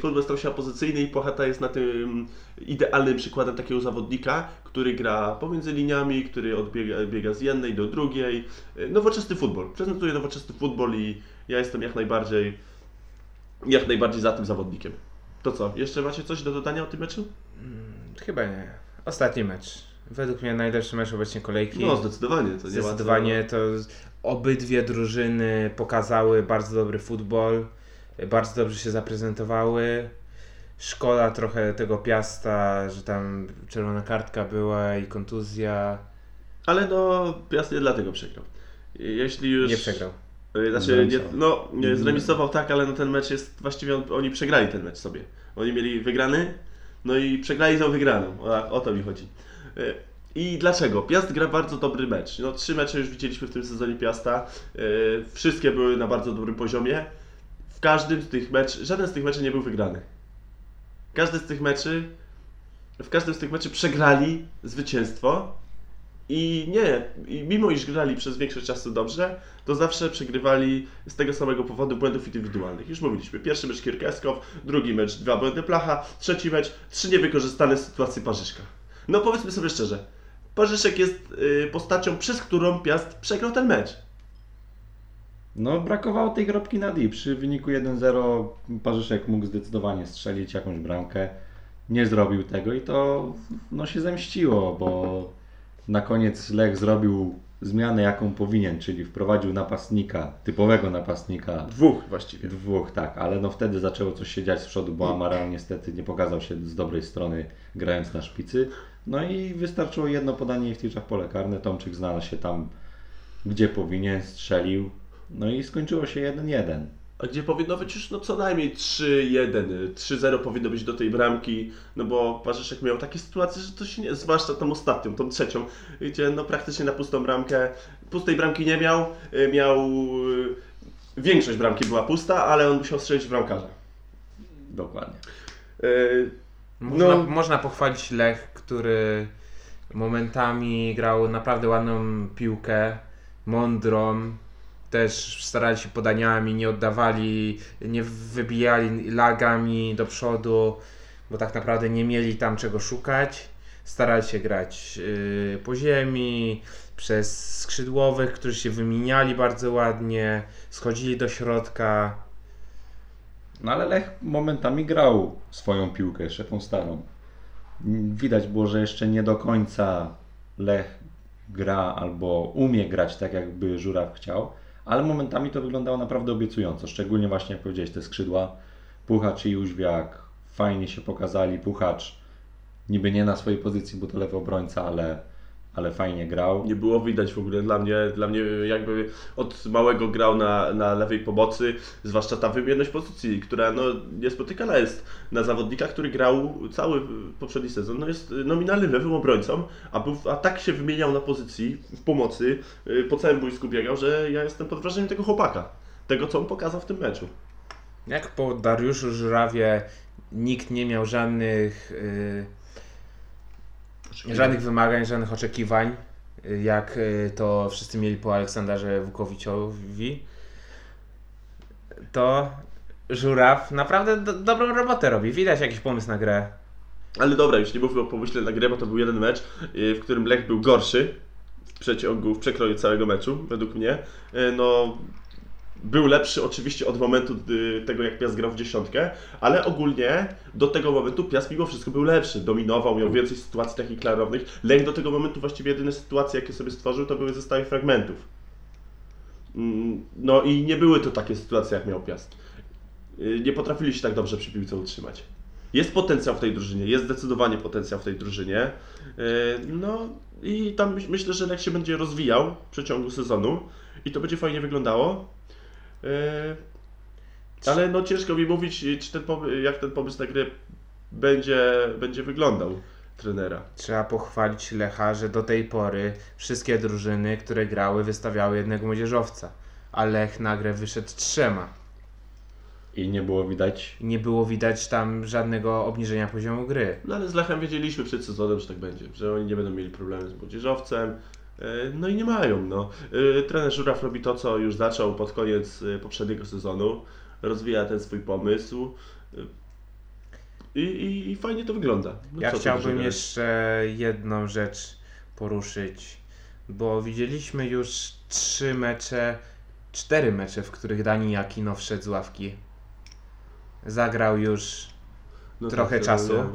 futbol stał się opozycyjny i Pacheta jest na tym idealnym przykładem takiego zawodnika, który gra pomiędzy liniami, który odbiega, biega z jednej do drugiej. Nowoczesny futbol, prezentuje nowoczesny futbol i ja jestem jak najbardziej, jak najbardziej za tym zawodnikiem. To co, jeszcze macie coś do dodania o tym meczu? Chyba nie. Ostatni mecz. Według mnie najlepszy mecz obecnie kolejki. No zdecydowanie. To nie zdecydowanie to... Obydwie drużyny pokazały bardzo dobry futbol, bardzo dobrze się zaprezentowały. Szkoda trochę tego Piasta, że tam czerwona kartka była i kontuzja. Ale no Piast nie dlatego przegrał. Jeśli już... Nie przegrał. Znaczy, nie, no nie, zremisował tak, ale no ten mecz jest... Właściwie on, oni przegrali ten mecz sobie. Oni mieli wygrany, no i przegrali tą wygraną. O, o to mi chodzi. I dlaczego? Piast gra bardzo dobry mecz. No, trzy mecze już widzieliśmy w tym sezonie Piasta. Yy, wszystkie były na bardzo dobrym poziomie. W każdym z tych meczów, żaden z tych meczów nie był wygrany. Każdy z tych meczy, w każdym z tych meczy przegrali zwycięstwo. I nie, i mimo iż grali przez większość czasu dobrze, to zawsze przegrywali z tego samego powodu błędów indywidualnych. Już mówiliśmy, pierwszy mecz Kierkeskov, drugi mecz dwa błędy Placha, trzeci mecz trzy niewykorzystane sytuacje Parzyszka. No powiedzmy sobie szczerze, Parzyszek jest y, postacią, przez którą Piast przegrał ten mecz. No brakowało tej kropki nad i. Przy wyniku jeden zero Parzyszek mógł zdecydowanie strzelić jakąś bramkę. Nie zrobił tego i to no, się zemściło, bo na koniec Lech zrobił zmianę, jaką powinien, czyli wprowadził napastnika, typowego napastnika. Dwóch właściwie. Dwóch, tak, ale no wtedy zaczęło coś się dziać z przodu, bo Amaral niestety nie pokazał się z dobrej strony, grając na szpicy. No i wystarczyło jedno podanie i wtycza w pole karne. Tomczyk znalazł się tam, gdzie powinien, strzelił. No i skończyło się jeden jeden. A gdzie powinno być już no co najmniej trzy jeden, trzy zero powinno być do tej bramki, no bo Parzyszek miał takie sytuacje, że to się nie, zwłaszcza tą ostatnią, tą trzecią, gdzie no praktycznie na pustą bramkę, pustej bramki nie miał, miał, większość bramki była pusta, ale on musiał strzelić w bramkarza. Dokładnie. Yy, można, no, można pochwalić Lech, który momentami grał naprawdę ładną piłkę, mądrą. Też starali się podaniami, nie oddawali, nie wybijali lagami do przodu, bo tak naprawdę nie mieli tam czego szukać. Starali się grać yy, po ziemi, przez skrzydłowych, którzy się wymieniali bardzo ładnie, schodzili do środka. No ale Lech momentami grał swoją piłkę, jeszcze tą starą. Widać było, że jeszcze nie do końca Lech gra albo umie grać tak, jakby Żuraw chciał. Ale momentami to wyglądało naprawdę obiecująco, szczególnie właśnie jak powiedziałeś, te skrzydła Puchacz i Jóźwiak fajnie się pokazali. Puchacz niby nie na swojej pozycji, bo to lewy obrońca, ale, ale fajnie grał. Nie było widać w ogóle, dla mnie, dla mnie jakby od małego grał na, na lewej pomocy, zwłaszcza ta wymierność pozycji, która no, niespotykana jest na zawodnika, który grał cały poprzedni sezon, no, jest nominalnym lewym obrońcą, a, był, a tak się wymieniał na pozycji, w pomocy, po całym boisku biegał, że ja jestem pod wrażeniem tego chłopaka, tego co on pokazał w tym meczu. Jak po Dariuszu Żurawie nikt nie miał żadnych... Yy... Żadnych wymagań, żadnych oczekiwań, jak to wszyscy mieli po Aleksanderze Wukowiczowi, to Żuraw naprawdę do, dobrą robotę robi. Widać jakiś pomysł na grę. Ale dobra, już nie mówię o pomyśle na grę, bo to był jeden mecz, w którym Lech był gorszy w przeciągu, w przekroju całego meczu, według mnie. No, był lepszy oczywiście od momentu tego, jak Piast grał w dziesiątkę, ale ogólnie do tego momentu Piast mimo wszystko był lepszy. Dominował, miał więcej sytuacji takich klarownych. Lech do tego momentu właściwie jedyne sytuacje, jakie sobie stworzył, to były ze stałych fragmentów. No i nie były to takie sytuacje, jak miał Piast. Nie potrafili się tak dobrze przy piłce utrzymać. Jest potencjał w tej drużynie, jest zdecydowanie potencjał w tej drużynie. No i tam myślę, że Lech się będzie rozwijał w przeciągu sezonu i to będzie fajnie wyglądało. Ale no ciężko mi mówić, czy ten pomysł, jak ten pomysł na grę będzie, będzie wyglądał trenera. Trzeba pochwalić Lecha, że do tej pory wszystkie drużyny, które grały, wystawiały jednego młodzieżowca, a Lech na grę wyszedł trzema. I nie było widać? Nie było widać tam żadnego obniżenia poziomu gry. No ale z Lechem wiedzieliśmy przed sezonem, że tak będzie, że oni nie będą mieli problemu z młodzieżowcem. No i nie mają, no. Trener Żuraw robi to, co już zaczął pod koniec poprzedniego sezonu. Rozwija ten swój pomysł i, i, i fajnie to wygląda. No, ja chciałbym jeszcze jedną rzecz poruszyć, bo widzieliśmy już trzy mecze, cztery mecze, w których Dani Akino wszedł z ławki. Zagrał już no trochę tak, czasu. Ja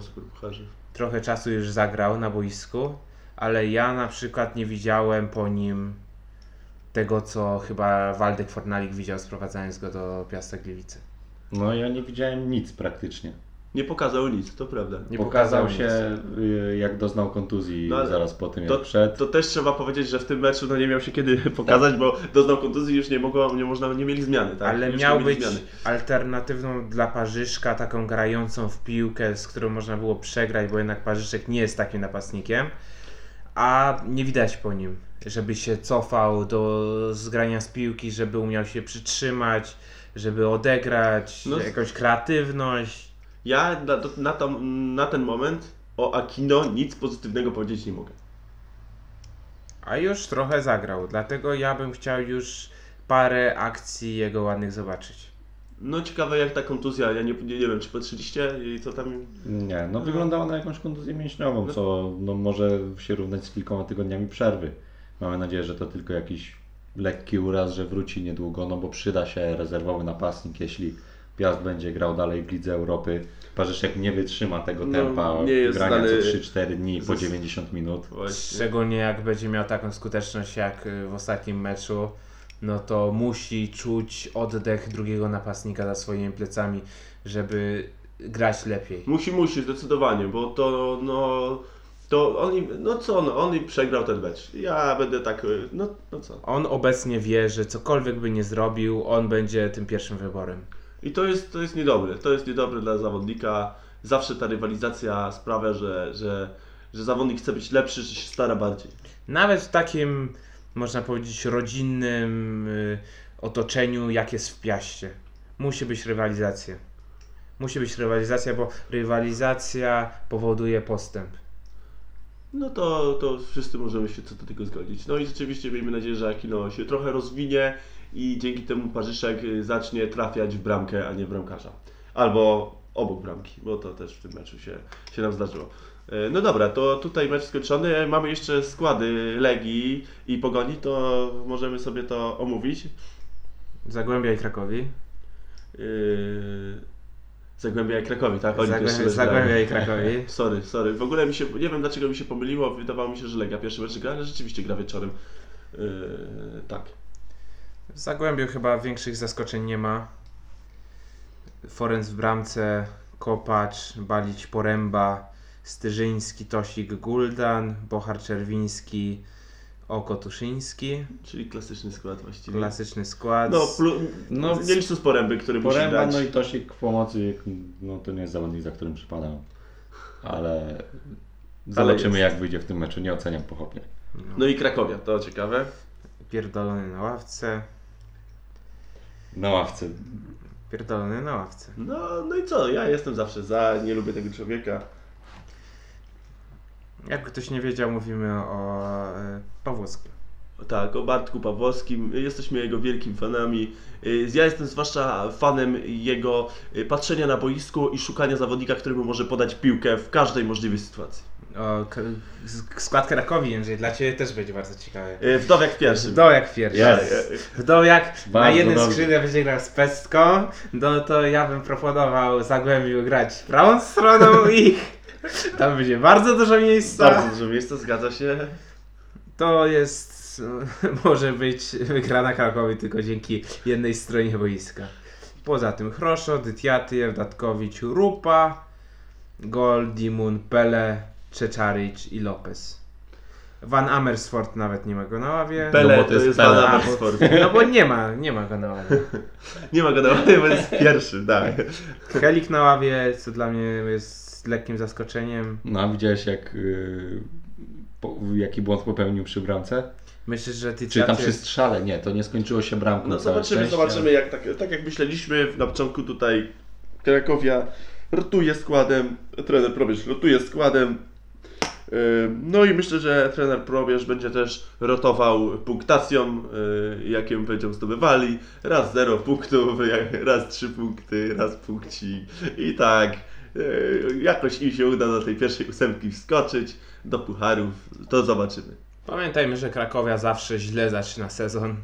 trochę czasu już zagrał na boisku. Ale ja na przykład nie widziałem po nim tego, co chyba Waldek Fornalik widział, sprowadzając go do Piasta Gliwice. No ja nie widziałem nic praktycznie. Nie pokazał nic, to prawda. Nie pokazał, pokazał się, nic. Jak doznał kontuzji no, zaraz po tym, to, jak przed. To też trzeba powiedzieć, że w tym meczu no, nie miał się kiedy pokazać, tak. Bo doznał kontuzji już nie mogło, nie można, nie mieli zmiany. Tak? Ale już miał być zmiany. Alternatywną dla Parzyszka, taką grającą w piłkę, z którą można było przegrać, bo jednak Parzyszek nie jest takim napastnikiem. a nie widać po nim, żeby się cofał do zgrania z piłki, żeby umiał się przytrzymać, żeby odegrać, no, jakąś kreatywność. Ja na, na, to, na ten moment o Akino nic pozytywnego powiedzieć nie mogę. A już trochę zagrał, dlatego ja bym chciał już parę akcji jego ładnych zobaczyć. No ciekawe jak ta kontuzja, ja nie, nie, nie wiem, czy patrzyliście i co tam... Nie, no wyglądała na jakąś kontuzję mięśniową, no, co no, może się równać z kilkoma tygodniami przerwy. Mamy nadzieję, że to tylko jakiś lekki uraz, że wróci niedługo, no bo przyda się rezerwowy napastnik, jeśli Piast będzie grał dalej w Lidze Europy. Parzyszek nie wytrzyma tego no, tempa grania dany... co trzy cztery dni po dziewięćdziesiąt minut. Właśnie. Szczególnie jak będzie miał taką skuteczność jak w ostatnim meczu, no to musi czuć oddech drugiego napastnika za swoimi plecami, żeby grać lepiej. Musi, musi, zdecydowanie, bo to no... To on, no co on, on przegrał ten mecz. Ja będę tak, no, no co. On obecnie wie, że cokolwiek by nie zrobił, on będzie tym pierwszym wyborem. I to jest, to jest niedobre, to jest niedobre dla zawodnika. Zawsze ta rywalizacja sprawia, że, że, że zawodnik chce być lepszy, że się stara bardziej. Nawet w takim, można powiedzieć, rodzinnym otoczeniu, jak jest w Piaście. Musi być rywalizacja. Musi być rywalizacja, bo rywalizacja powoduje postęp. No to, to wszyscy możemy się co do tego zgodzić. No i rzeczywiście miejmy nadzieję, że Akino się trochę rozwinie i dzięki temu Parzyszek zacznie trafiać w bramkę, a nie w bramkarza. Albo obok bramki, bo to też w tym meczu się, się nam zdarzyło. No dobra, to tutaj mecz skończony. Mamy jeszcze składy Legii i Pogoni, to możemy sobie to omówić. Zagłębia i Krakowi. Yy... Zagłębia i Krakowi, tak? Oni Zagłębia, Zagłębia i Krakowi. Sorry, sorry. W ogóle mi się, nie wiem dlaczego mi się pomyliło, wydawało mi się, że Legia pierwszy mecz gra, ale rzeczywiście gra wieczorem. Yy, tak. W Zagłębiu chyba większych zaskoczeń nie ma. Forens w bramce, Kopacz, Balić, Poręba, Styrzyński, Tosik, Guldan, Bochar, Czerwiński, Oko, Tuszyński. Czyli klasyczny skład właściwie. Klasyczny skład. No, plu- no nie licząc Poręby, który Poręba, musi grać. No i Tosik w pomocy, no to nie jest zawodnik, za którym przypadam. Ale zobaczymy jak wyjdzie w tym meczu, nie oceniam pochopnie. No, no i Krakowia, to ciekawe. Pierdolony na ławce. Na ławce. Pierdolony na ławce. No, no i co, ja jestem zawsze za, nie lubię tego człowieka. Jak ktoś nie wiedział, mówimy o Pawłowskim. Tak, o Bartku Pawłowskim. Jesteśmy jego wielkim fanami. Ja jestem zwłaszcza fanem jego patrzenia na boisku i szukania zawodnika, któremu może podać piłkę w każdej możliwej sytuacji. O, k- skład Krakowi, Jędrzej, dla Ciebie też będzie bardzo ciekawy. Wdowiak pierwszy. Wdowiak pierwszy. Yes. Wdowiak bardzo na jednym skrzydle będzie grał z Pestką, no to ja bym proponował Zagłębiu grać prawą stroną i... Tam będzie bardzo dużo miejsca. Bardzo dużo miejsca, zgadza się. To jest, może być wygrana Krakowi tylko dzięki jednej stronie boiska. Poza tym Hroszo, Dytiatyjew, Datkowicz, Rupa, Gol, Dimun, Pele, Czeczarić i Lopez. Van Amersfoort nawet nie ma go na ławie. Pele no to, to jest, jest Van Amersfoort. No bo nie ma, nie ma go na ławie. Nie ma go na ławie, bo jest pierwszy, tak. Helik na ławie, co dla mnie jest z lekkim zaskoczeniem. No a widziałeś jak, yy, po, jaki błąd popełnił przy bramce? Myślisz, że ty Czy tam przy strzale? Nie, to nie skończyło się bramką. No zobaczymy, zobaczymy jak, tak, tak jak myśleliśmy na początku tutaj Krakowia rotuje składem, trener Probierz rotuje składem. Yy, no i myślę, że trener Probierz będzie też rotował punktacją, yy, jaką będą zdobywali. Raz zero punktów, raz trzy punkty, raz punkci i tak. Jakoś im się uda do tej pierwszej ósemki wskoczyć, do pucharów, to zobaczymy. Pamiętajmy, że Krakowia zawsze źle zaczyna sezon,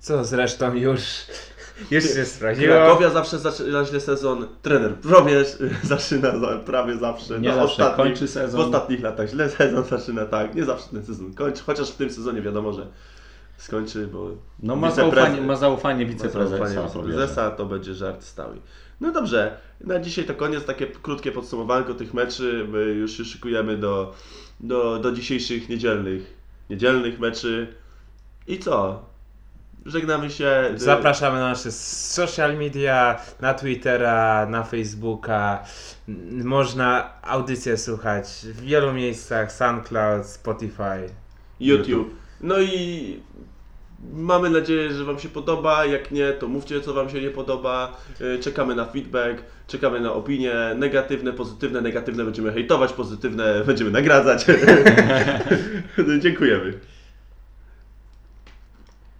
co zresztą już, już się sprawdziło. Krakowia zawsze zaczyna źle sezon, trener Probierz zaczyna prawie zawsze, nie no, zawsze ostatni, kończy sezon. W ostatnich latach źle sezon zaczyna, tak, nie zawsze ten sezon kończy, chociaż w tym sezonie wiadomo, że skończy, bo... No ma zaufanie, ma zaufanie wiceprezesa. Ma zaufanie wiceprezesa, to będzie żart stały. No dobrze, na dzisiaj to koniec, takie krótkie podsumowanko tych meczy, my już się szykujemy do, do, do dzisiejszych niedzielnych, niedzielnych meczy i co? Żegnamy się. Zapraszamy na nasze social media, na Twittera, na Facebooka. Można audycję słuchać w wielu miejscach, SoundCloud, Spotify, YouTube. YouTube. No i mamy nadzieję, że Wam się podoba. Jak nie, to mówcie, co Wam się nie podoba. Czekamy na feedback, czekamy na opinie. Negatywne, pozytywne. Negatywne będziemy hejtować, pozytywne będziemy nagradzać. Dziękujemy.